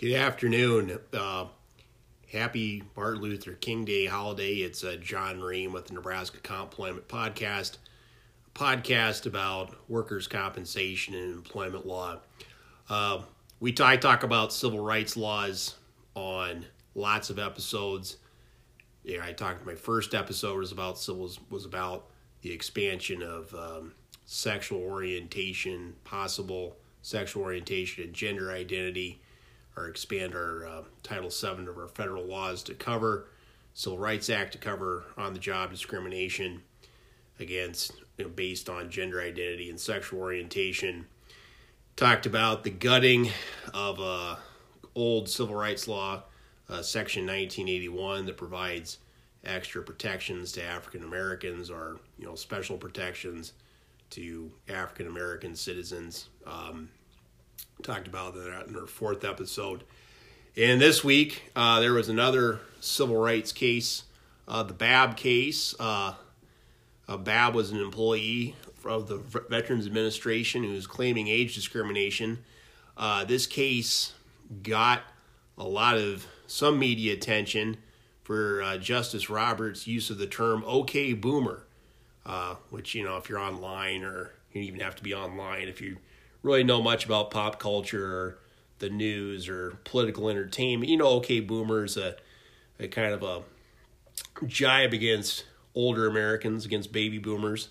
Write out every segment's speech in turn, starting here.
Good afternoon. Happy Martin Luther King Day holiday. It's John Ream with the Nebraska Comp Employment Podcast, a podcast about workers' compensation and employment law. I talk about civil rights laws on lots of episodes. Yeah, my first episode was about the expansion of sexual orientation, possible sexual orientation and gender identity, or expand our Title VII of our federal laws to cover, Civil Rights Act to cover on-the-job discrimination against, based on gender identity and sexual orientation. Talked about the gutting of old civil rights law, section 1981, that provides extra protections to African Americans, or special protections to African American citizens. Talked about that in our fourth episode. And this week, there was another civil rights case, the Babb case. Babb was an employee of the Veterans Administration who was claiming age discrimination. This case got a lot of some media attention for Justice Roberts' use of the term OK Boomer, which, if you're online, or you don't even have to be online, if you really know much about pop culture or the news or political entertainment, OK Boomer is a kind of a jibe against older Americans, against baby boomers.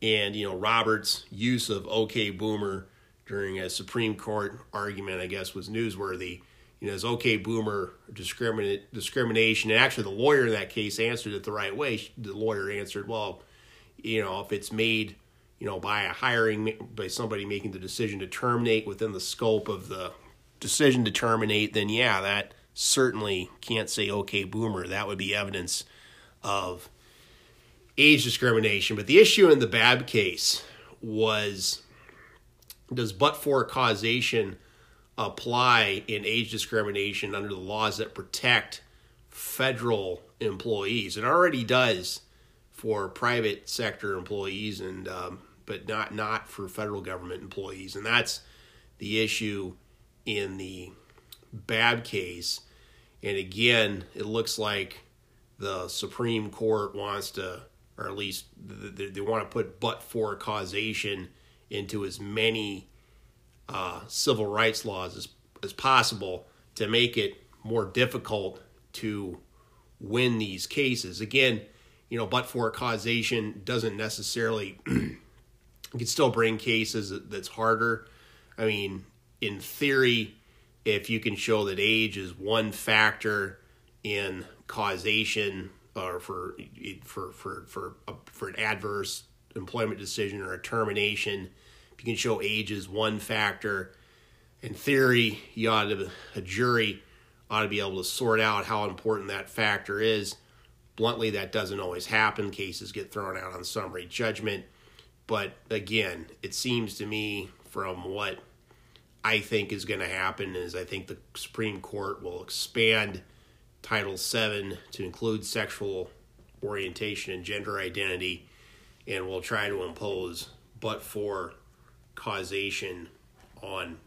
And, Roberts' use of OK Boomer during a Supreme Court argument, I guess, was newsworthy. Is OK Boomer discrimination? And actually, the lawyer in that case answered it the right way. The lawyer answered, well, if it's made by somebody making the decision to terminate within the scope of the decision to terminate, then yeah, that certainly can't say OK Boomer. That would be evidence of age discrimination. But the issue in the Babb case was, does but-for causation apply in age discrimination under the laws that protect federal employees? It already does for private sector employees, and but not for federal government employees. And that's the issue in the Babb case. And again, it looks like the Supreme Court wants to, or at least they want to put but-for causation into as many civil rights laws as possible to make it more difficult to win these cases. Again, but-for causation doesn't necessarily, you can still bring cases that's harder. I mean, in theory, if you can show that age is one factor in causation, or for an adverse employment decision or a termination, if you can show age is one factor, in theory, a jury ought to be able to sort out how important that factor is. Bluntly, that doesn't always happen. Cases get thrown out on summary judgment. But again, it seems to me, from what I think is going to happen, is I think the Supreme Court will expand Title VII to include sexual orientation and gender identity, and will try to impose but-for causation on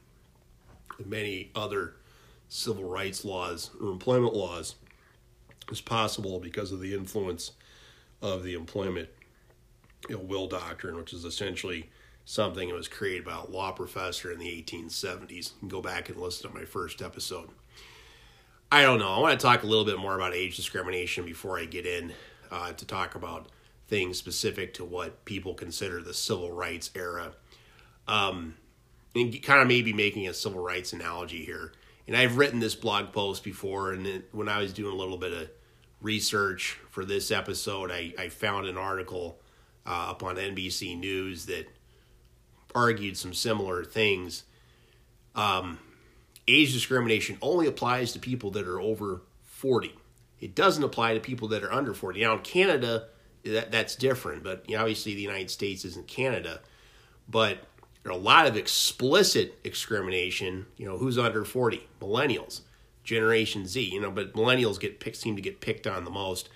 many other civil rights laws or employment laws as possible, because of the influence of the employment will doctrine, which is essentially something that was created by a law professor in the 1870s. Go back and listen to my first episode. I don't know. I want to talk a little bit more about age discrimination before I get in to talk about things specific to what people consider the civil rights era. And kind of maybe making a civil rights analogy here. And I've written this blog post before, and when I was doing a little bit of research for this episode, I found an article up on NBC News that argued some similar things. Age discrimination only applies to people that are over 40. It doesn't apply to people that are under 40. Now, in Canada, that's different, but obviously the United States isn't Canada. But there are a lot of explicit discrimination. Who's under 40? Millennials, Generation Z. But millennials seem to get picked on the most,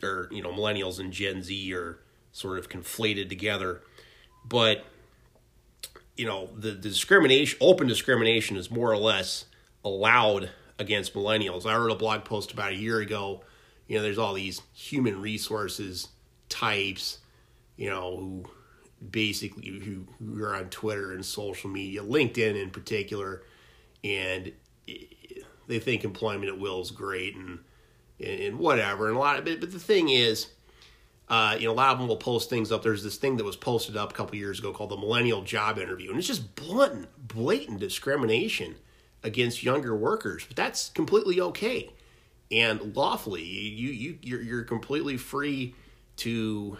or millennials and Gen Z are sort of conflated together. But you know, the discrimination, open discrimination is more or less allowed against millennials. I wrote a blog post about a year ago. You know, there's all these human resources types, you know, who are on Twitter and social media, LinkedIn in particular, and they think employment at will is great and whatever. And a lot of it, but the thing is, you know, a lot of them will post things up. There's this thing that was posted up a couple years ago called the Millennial Job Interview, and it's just blatant discrimination against younger workers. But that's completely okay and lawfully. You're completely free to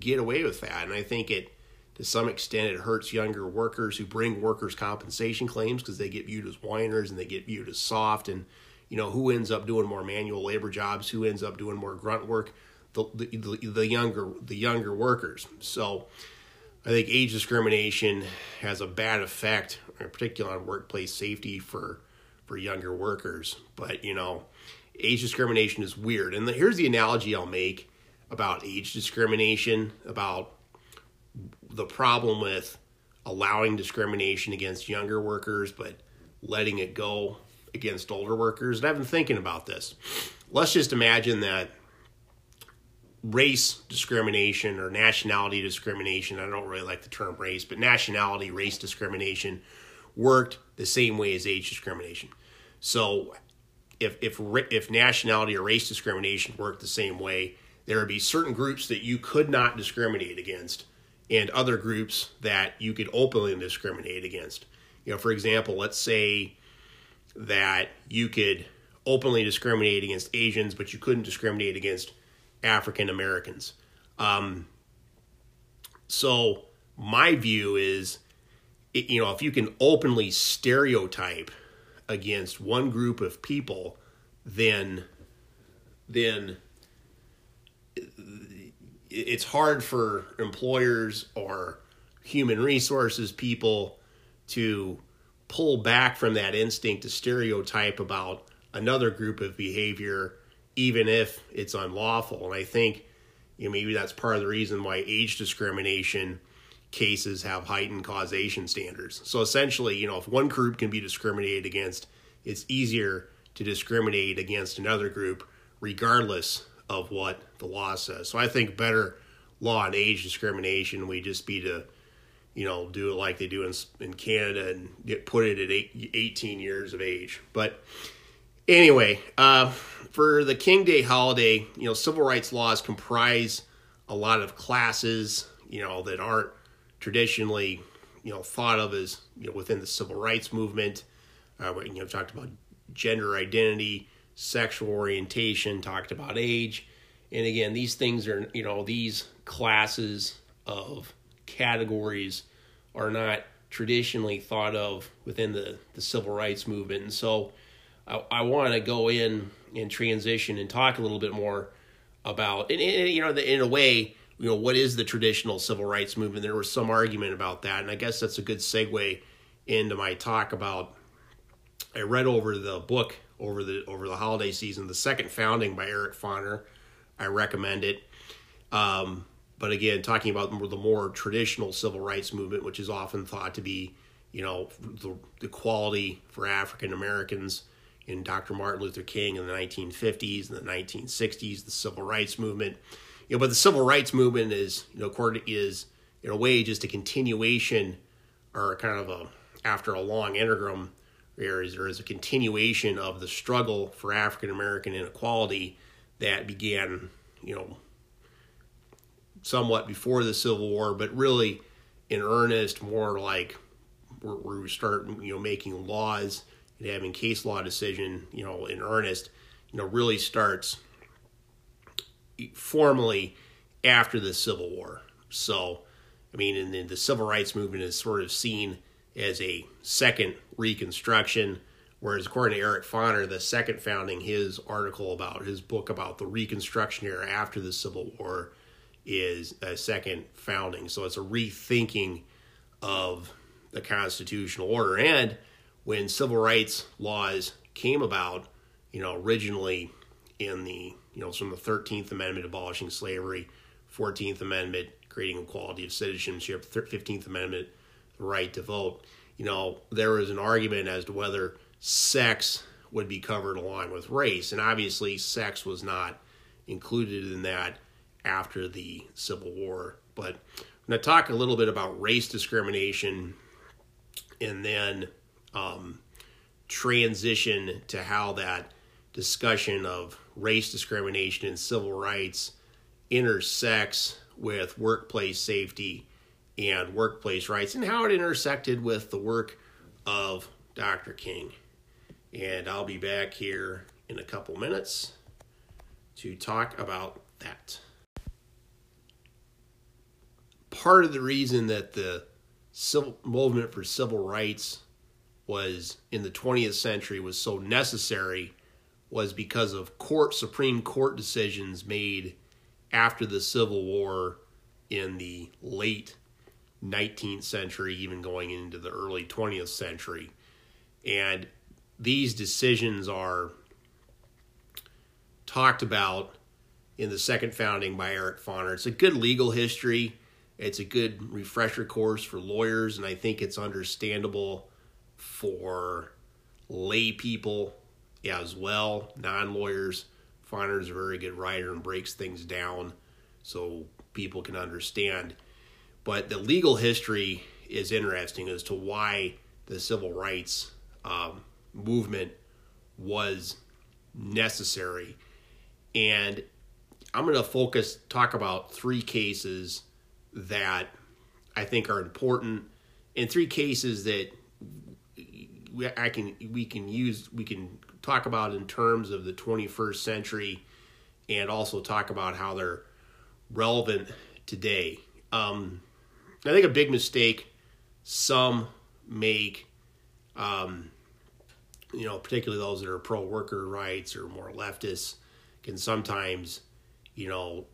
get away with that. And I think it, to some extent, it hurts younger workers who bring workers' compensation claims because they get viewed as whiners and they get viewed as soft. And, you know, who ends up doing more manual labor jobs? Who ends up doing more grunt work? The younger workers. So I think age discrimination has a bad effect, in particular on workplace safety for younger workers. But, you know, age discrimination is weird. And here's the analogy I'll make about age discrimination, about the problem with allowing discrimination against younger workers but letting it go against older workers. And I've been thinking about this. Let's just imagine that race discrimination or nationality discrimination, I don't really like the term race, but nationality, race discrimination worked the same way as age discrimination. So if nationality or race discrimination worked the same way, there would be certain groups that you could not discriminate against and other groups that you could openly discriminate against. You know, for example, let's say that you could openly discriminate against Asians, but you couldn't discriminate against African Americans. So my view is, you know, if you can openly stereotype against one group of people, then it's hard for employers or human resources people to pull back from that instinct to stereotype about another group of behavior, even if it's unlawful. And I think, you know, maybe that's part of the reason why age discrimination cases have heightened causation standards. So essentially, you know, if one group can be discriminated against, it's easier to discriminate against another group regardless of what the law says. So I think better law on age discrimination would just be to, you know, do it like they do in Canada and put it at 18 years of age. But anyway, for the King Day holiday, you know, civil rights laws comprise a lot of classes, you know, that aren't traditionally, you know, thought of as, you know, within the civil rights movement. You know, talked about gender identity, sexual orientation, talked about age. And again, these things are, you know, these classes of categories are not traditionally thought of within the civil rights movement. And so I want to go in and transition and talk a little bit more about, and you know, in a way, you know, what is the traditional civil rights movement? There was some argument about that. And I guess that's a good segue into my talk about, I read over the book over the holiday season, The Second Founding by Eric Foner. I recommend it. But again, talking about the more traditional civil rights movement, which is often thought to be, you know, the equality for African Americans in Dr. Martin Luther King in the 1950s and the 1960s, the civil rights movement. You know, but the civil rights movement is, you know, is in a way just a continuation, or kind of a, after a long interim, there is a continuation of the struggle for African American inequality that began, you know, somewhat before the Civil War, but really in earnest, more like where we start, you know, making laws and having case law decision, you know, in earnest, you know, really starts formally after the Civil War. So, I mean, and then the civil rights movement is sort of seen as a second Reconstruction, whereas according to Eric Foner, The Second Founding, his article about his book about the Reconstruction era after the Civil War is a second founding. So it's a rethinking of the constitutional order. And when civil rights laws came about, you know, originally in the, you know, from the 13th Amendment abolishing slavery, 14th Amendment creating equality of citizenship, 15th Amendment the right to vote. You know, there was an argument as to whether sex would be covered along with race. And obviously, sex was not included in that after the Civil War. But I'm going to talk a little bit about race discrimination and then transition to how that discussion of race discrimination and civil rights intersects with workplace safety and workplace rights, and how it intersected with the work of Dr. King. And I'll be back here in a couple minutes to talk about that. Part of the reason that the civil movement for civil rights was in the 20th century was so necessary was because of Supreme Court decisions made after the Civil War in the late 19th century, even going into the early 20th century. And these decisions are talked about in The Second Founding by Eric Foner. It's a good legal history. It's a good refresher course for lawyers, and I think it's understandable for lay people as well, non-lawyers. Foner's a very good writer and breaks things down so people can understand. But the legal history is interesting as to why the civil rights movement was necessary. And I'm going to talk about three cases that I think are important, and three cases that we can talk about in terms of the 21st century, and also talk about how they're relevant today. I think a big mistake some make, particularly those that are pro-worker rights or more leftists, can sometimes, ignore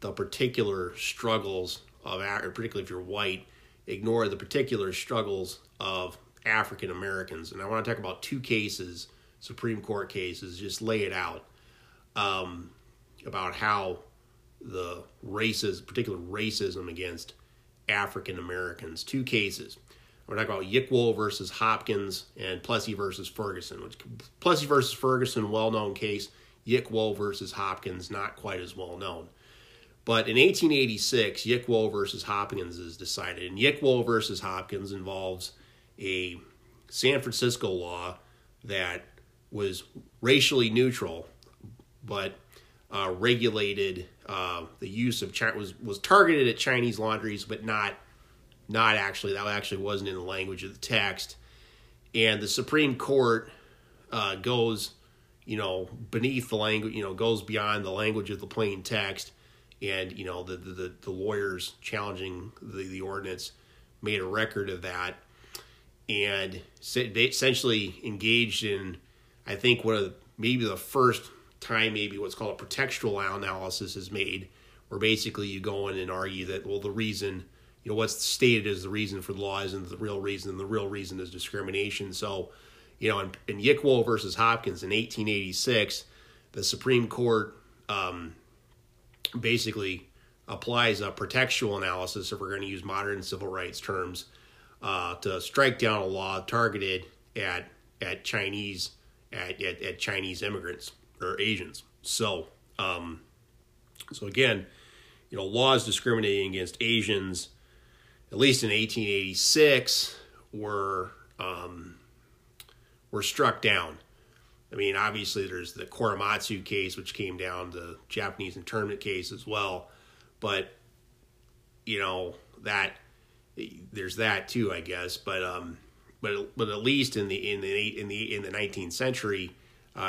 the particular struggles of, particularly if you're white, ignore the particular struggles of African Americans. And I want to talk about two cases, Supreme Court cases, just lay it out, about how the particular racism against African Americans. Two cases. I'm going to talk about Yick Wo versus Hopkins and Plessy versus Ferguson. Plessy versus Ferguson, well-known case. Yick Wo versus Hopkins, not quite as well-known. But in 1886, Yick Wo versus Hopkins is decided. And Yick Wo versus Hopkins involves a San Francisco law that was racially neutral, but regulated the use of was targeted at Chinese laundries, but not actually. That actually wasn't in the language of the text. And the Supreme Court goes, beneath the language, goes beyond the language of the plain text, and the lawyers challenging the ordinance made a record of that. And they essentially engaged in, I think, the first time what's called a pretextual analysis is made, where basically you go in and argue that, well, the reason, what's stated as the reason for the law isn't the real reason, and the real reason is discrimination. So, in Yick Wo versus Hopkins in 1886, the Supreme Court basically applies a pretextual analysis, if we're going to use modern civil rights terms, to strike down a law targeted at Chinese immigrants or Asians. So, again, laws discriminating against Asians, at least in 1886, were struck down. I mean, obviously, there's the Korematsu case, which came down, the Japanese internment case as well, but that. There's that too, I guess, but at least in the 19th century,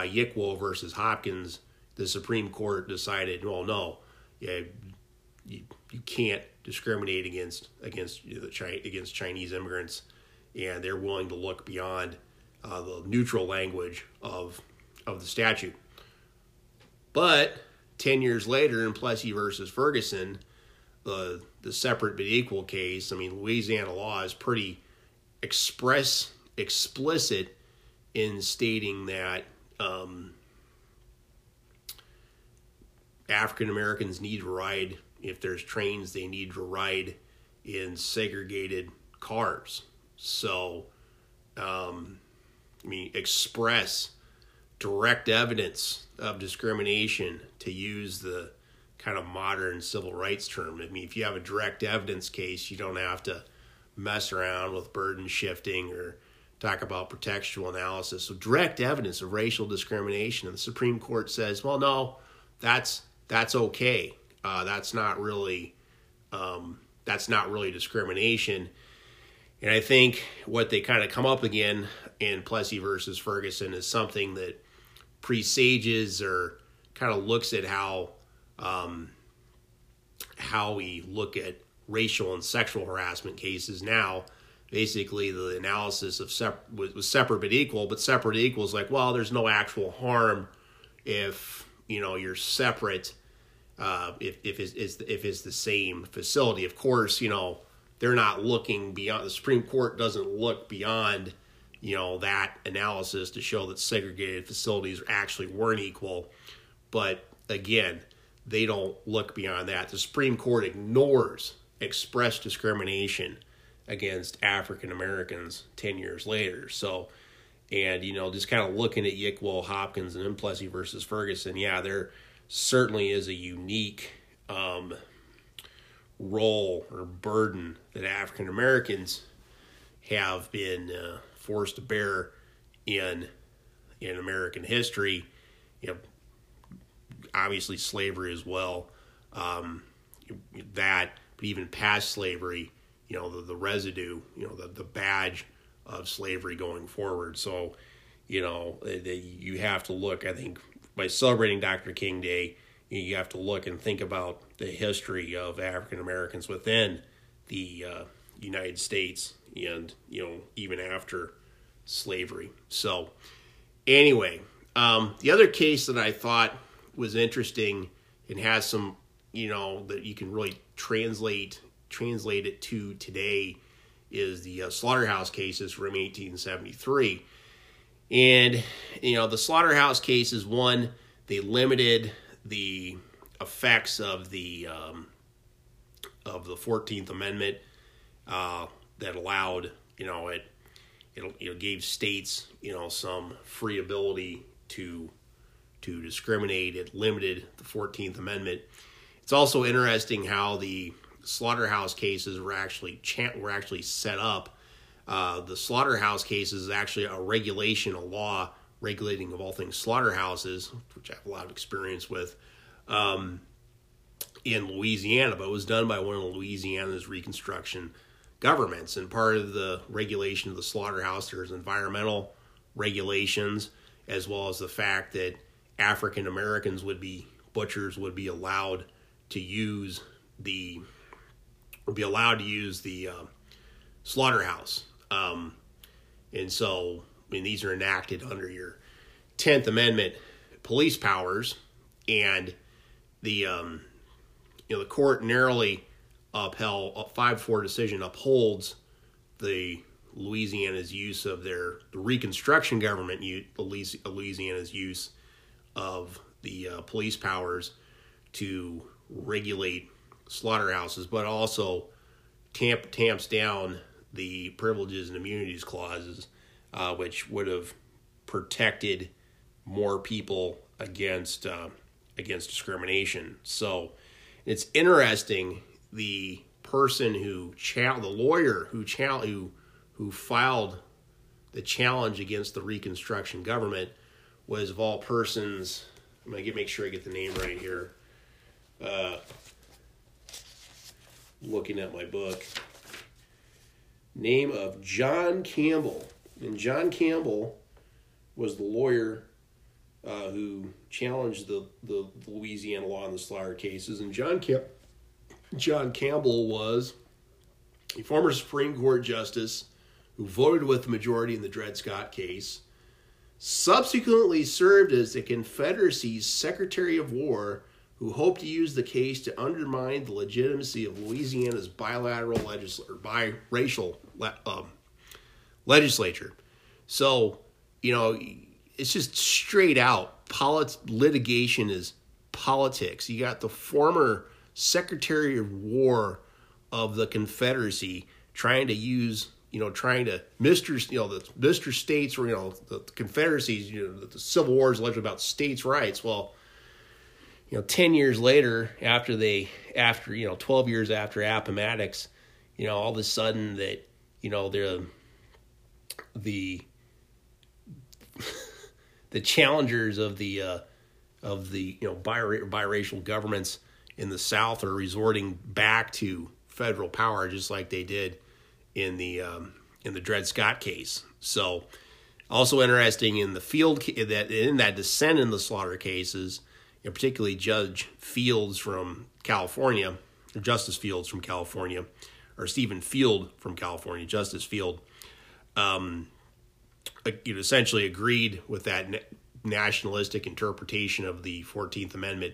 Yick Wo versus Hopkins, the Supreme Court decided, well, no, yeah, you can't discriminate against Chinese immigrants, and they're willing to look beyond the neutral language of the statute. But 10 years later, in Plessy versus Ferguson, the separate but equal case, I mean, Louisiana law is pretty explicit in stating that African Americans need to ride. If there's trains, they need to ride in segregated cars. So, I mean, express direct evidence of discrimination, to use the kind of modern civil rights term. I mean, if you have a direct evidence case, you don't have to mess around with burden shifting or talk about pretextual analysis. So direct evidence of racial discrimination, and the Supreme Court says, well, no, that's okay. That's not really discrimination. And I think what they kind of come up again in Plessy versus Ferguson is something that presages or kind of looks at how we look at racial and sexual harassment cases now. Basically, the analysis of was separate but equal, but separate equals like, well, there's no actual harm if, you know, you're separate, if it's the same facility. Of course, you know, they're not looking beyond, the Supreme Court doesn't look beyond, you know, that analysis to show that segregated facilities actually weren't equal. But again, they don't look beyond that. The Supreme Court ignores express discrimination against African Americans 10 years later. So, and, you know, just kind of looking at Yick Wo, Hopkins, and Plessy versus Ferguson, yeah, there certainly is a unique role or burden that African Americans have been forced to bear in American history. You know, obviously slavery as well, but even past slavery, you know, the residue, you know, the badge of slavery going forward. So, you know, you have to look, I think, by celebrating Dr. King Day, you have to look and think about the history of African Americans within the United States and, you know, even after slavery. So anyway, the other case that I thought was interesting and has some, you know, that you can really translate it to today is the Slaughterhouse Cases from 1873. And, you know, the Slaughterhouse Cases, one, they limited the effects of the 14th Amendment that allowed, you know, it gave states, you know, some free ability to discriminate. It limited the 14th Amendment. It's also interesting how the Slaughterhouse Cases were actually set up. The Slaughterhouse Cases is actually a regulation, a law regulating of all things slaughterhouses, which I have a lot of experience with, in Louisiana, but it was done by one of Louisiana's Reconstruction governments. And part of the regulation of the slaughterhouse, there's environmental regulations, as well as the fact that African Americans butchers would be allowed to use the slaughterhouse. And so, I mean, these are enacted under your 10th Amendment police powers, and the, you know, the court narrowly upheld, a 5-4 decision upholds the Louisiana's use of the Reconstruction government, Louisiana's use of the police powers to regulate slaughterhouses, but also tamps down the privileges and immunities clauses, which would have protected more people against discrimination. So it's interesting, the person who filed the challenge against the Reconstruction government was, of all persons, I'm going to make sure I get the name right here. Looking at my book, name of John Campbell. And John Campbell was the lawyer who challenged the Louisiana law in the slaughter cases. And John Campbell was a former Supreme Court justice who voted with the majority in the Dred Scott case, subsequently served as the Confederacy's Secretary of War, who hoped to use the case to undermine the legitimacy of Louisiana's biracial legislature. So, you know, it's just straight out litigation is politics. You got the former Secretary of War of the Confederacy trying to use, Mr. States or, the Confederacies, the Civil War is alleged about states' rights. Well, 10 years later, after 12 years after Appomattox, all of a sudden that, the challengers of the biracial governments in the South are resorting back to federal power, just like they did in the Dred Scott case. So, also interesting in the Field that in that dissent in the Slaughter cases, and particularly Justice Fields from California, or Stephen Field from California, Justice Field, essentially agreed with that nationalistic interpretation of the 14th Amendment,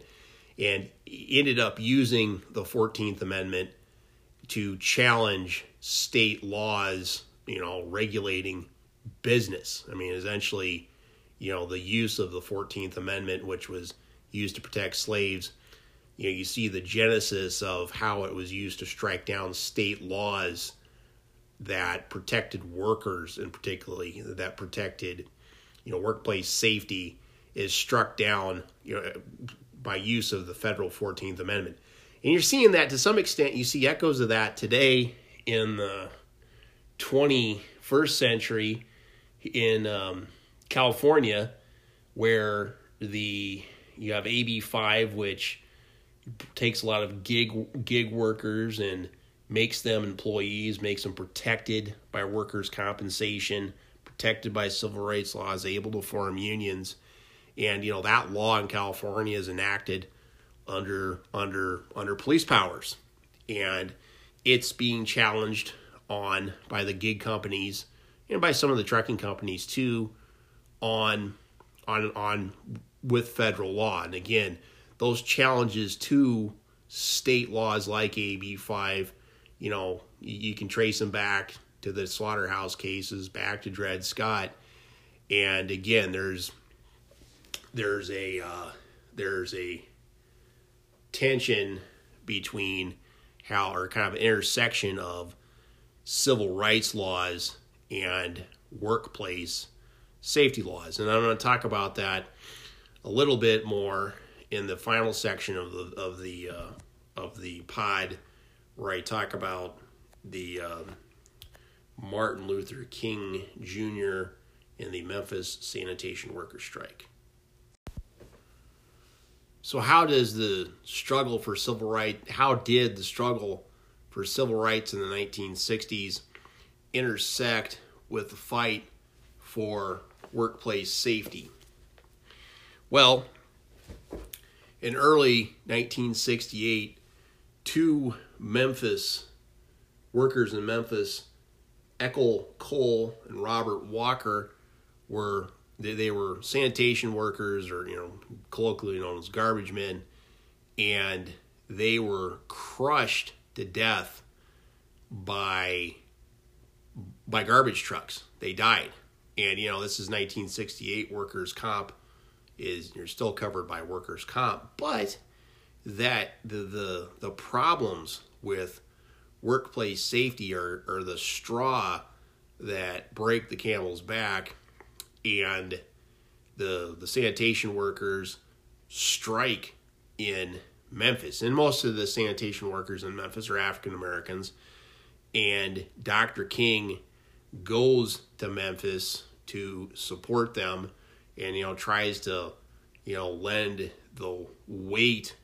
and ended up using the 14th Amendment to challenge state laws, regulating business. I mean, essentially, the use of the 14th Amendment, which was used to protect slaves, you see the genesis of how it was used to strike down state laws that protected workers, and particularly that protected, workplace safety, is struck down, by use of the federal 14th Amendment. And you're seeing that to some extent, you see echoes of that today in the 21st century in California, where you have AB5, which takes a lot of gig workers and makes them employees, makes them protected by workers' compensation, protected by civil rights laws, able to form unions. And, that law in California is enacted under police powers. And it's being challenged on by the gig companies and by some of the trucking companies too on with federal law. And again, those challenges to state laws like AB5, you can trace them back to the Slaughterhouse cases, back to Dred Scott. And again, there's a tension between an intersection of civil rights laws and workplace safety laws. And I'm going to talk about that a little bit more in the final section of the pod, where I talk about the Martin Luther King Jr. and the Memphis sanitation workers strike. So how did the struggle for civil rights in the 1960s intersect with the fight for workplace safety? Well, in early 1968, two workers in Memphis, Echol Cole and Robert Walker, were sanitation workers, or colloquially known as garbage men, and they were crushed to death by garbage trucks. They died, and this is 1968. Workers' comp you're still covered by workers' comp, but that the problems with workplace safety are the straw that break the camel's back, and the sanitation workers strike in Memphis. And most of the sanitation workers in Memphis are African Americans. And Dr. King goes to Memphis to support them, and tries to lend the weight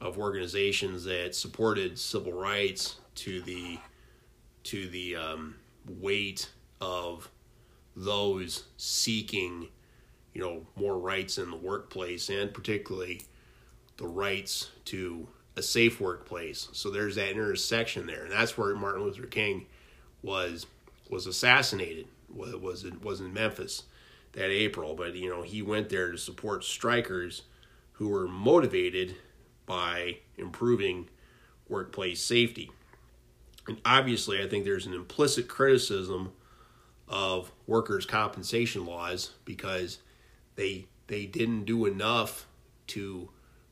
of organizations that supported civil rights to the weight of those seeking more rights in the workplace, and particularly the rights to a safe workplace. So there's that intersection there, and that's where Martin Luther King was assassinated. It was in Memphis that April, but he went there to support strikers who were motivated by improving workplace safety. And obviously, I think there's an implicit criticism of workers' compensation laws, because they didn't do enough to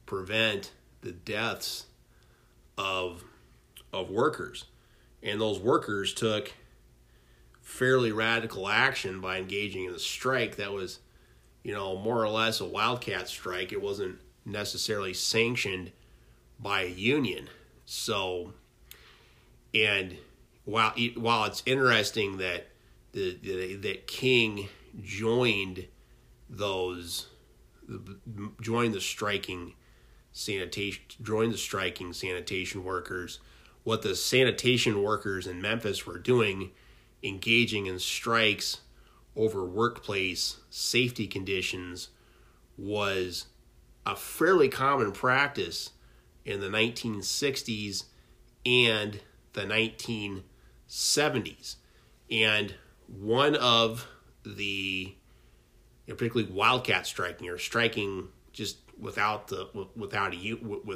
prevent the deaths of of workers. And those workers took fairly radical action by engaging in a strike that was, you know, more or less a wildcat strike. It wasn't necessarily sanctioned by a union. So, and while it's interesting that that King joined the striking sanitation workers, what the sanitation workers in Memphis were doing, engaging in strikes over workplace safety conditions, was a fairly common practice in the 1960s and the 1970s. And one of the, particularly wildcat striking, or striking just without the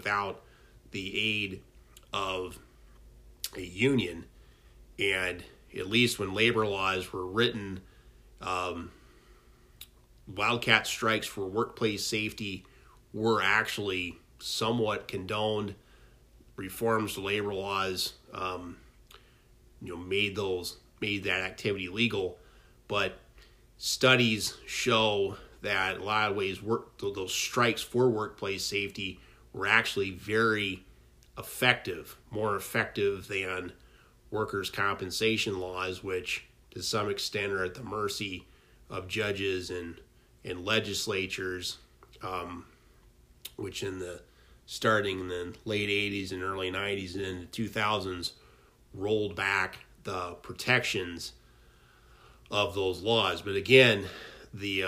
aid of a union, and at least when labor laws were written, wildcat strikes for workplace safety were actually somewhat condoned. Reforms to labor laws, made that activity legal, but studies show that in a lot of ways those strikes for workplace safety were actually very effective, more effective than workers' compensation laws, which to some extent are at the mercy of judges and legislatures, which starting in the late 80s and early 90s and in the 2000s rolled back the protections of those laws. But again, the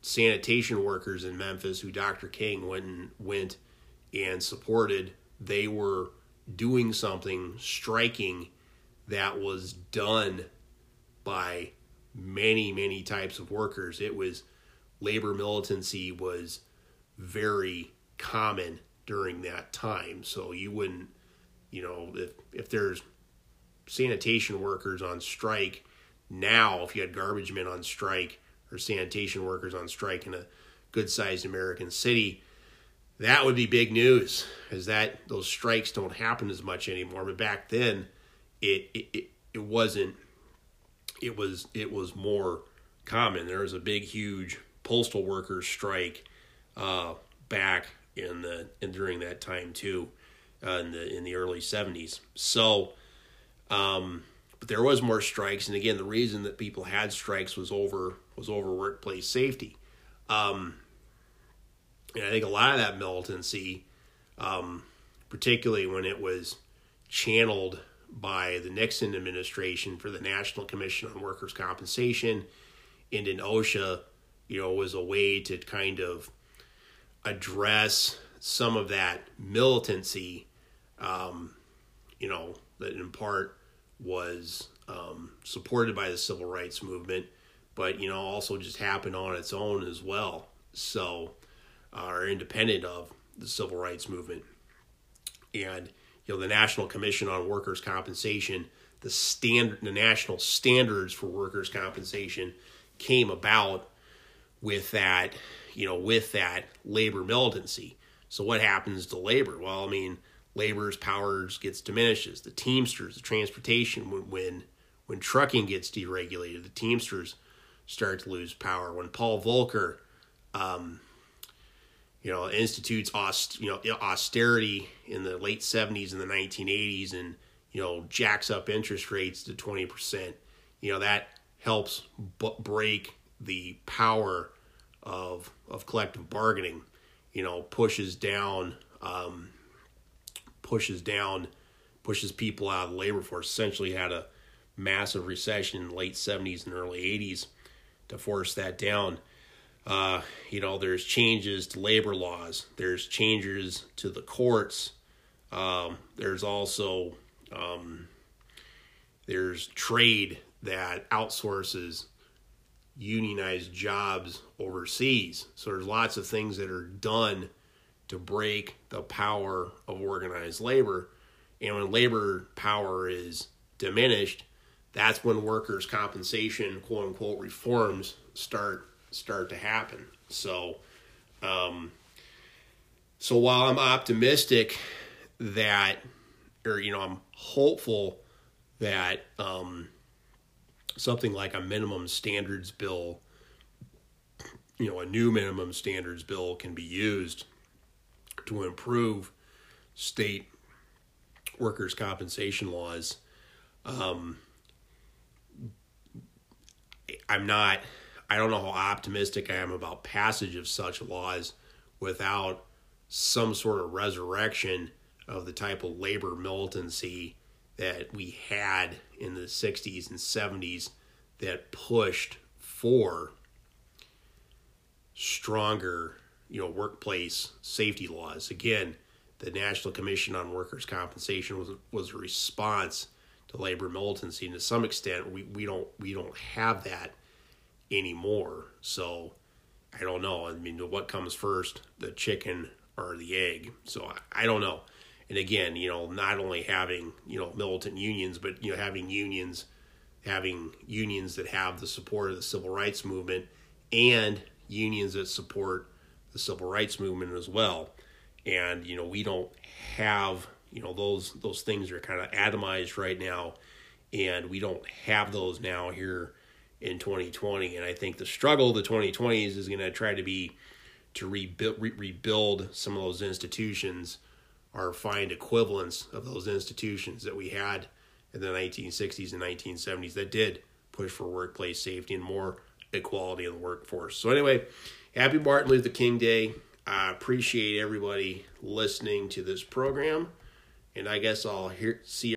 sanitation workers in Memphis, who Dr. King went and supported, they were doing something, striking, that was done by many, many types of workers. It was, labor militancy was very common during that time. So you wouldn't, if there's sanitation workers on strike now, if you had garbage men on strike or sanitation workers on strike in a good-sized American city, that would be big news, because those strikes don't happen as much anymore. But back then, it was more common. There was a big, huge postal workers strike back during that time too, in the early 70s. So, but there was more strikes, and again, the reason that people had strikes was over workplace safety. And I think a lot of that militancy, particularly when it was channeled by the Nixon administration for the National Commission on Workers' Compensation and in OSHA, was a way to kind of address some of that militancy, that in part was supported by the Civil Rights Movement, but, also just happened on its own as well. So, are independent of the Civil Rights Movement. And, the National Commission on Workers' Compensation, the national standards for workers' compensation came about with that, with that labor militancy. So what happens to labor? Well, labor's powers diminishes. The Teamsters, the transportation, when trucking gets deregulated, the Teamsters start to lose power. When Paul Volcker, institutes austerity in the late 70s and the 1980s, and jacks up interest rates to 20%. That helps break the power of collective bargaining. Pushes people out of the labor force. Essentially, had a massive recession in the late 70s and early 80s to force that down. There's changes to labor laws. There's changes to the courts. There's also, there's trade that outsources unionized jobs overseas. So there's lots of things that are done to break the power of organized labor. And when labor power is diminished, that's when workers' compensation, quote unquote, reforms start to happen. So, so while I'm optimistic that or, you know, I'm hopeful that something like a minimum standards bill, you know, a new minimum standards bill can be used to improve state workers' compensation laws. I don't know how optimistic I am about passage of such laws without some sort of resurrection of the type of labor militancy that we had in the 60s and 70s that pushed for stronger, you know, workplace safety laws. Again, the National Commission on Workers' Compensation was a response to labor militancy, and to some extent we don't have that anymore. So I don't know. I mean, what comes first, the chicken or the egg? So I don't know. And again, you know, not only having, you know, militant unions, but, you know, having unions that have the support of the civil rights movement, and unions that support the civil rights movement as well. And, you know, we don't have, you know, those things are kind of atomized right now, and we don't have those now here in 2020. And I think the struggle of the 2020s is going to try to be to rebuild some of those institutions, or find equivalents of those institutions that we had in the 1960s and 1970s that did push for workplace safety and more equality in the workforce. So anyway, happy Martin Luther King Day. I appreciate everybody listening to this program, and I guess I'll see you.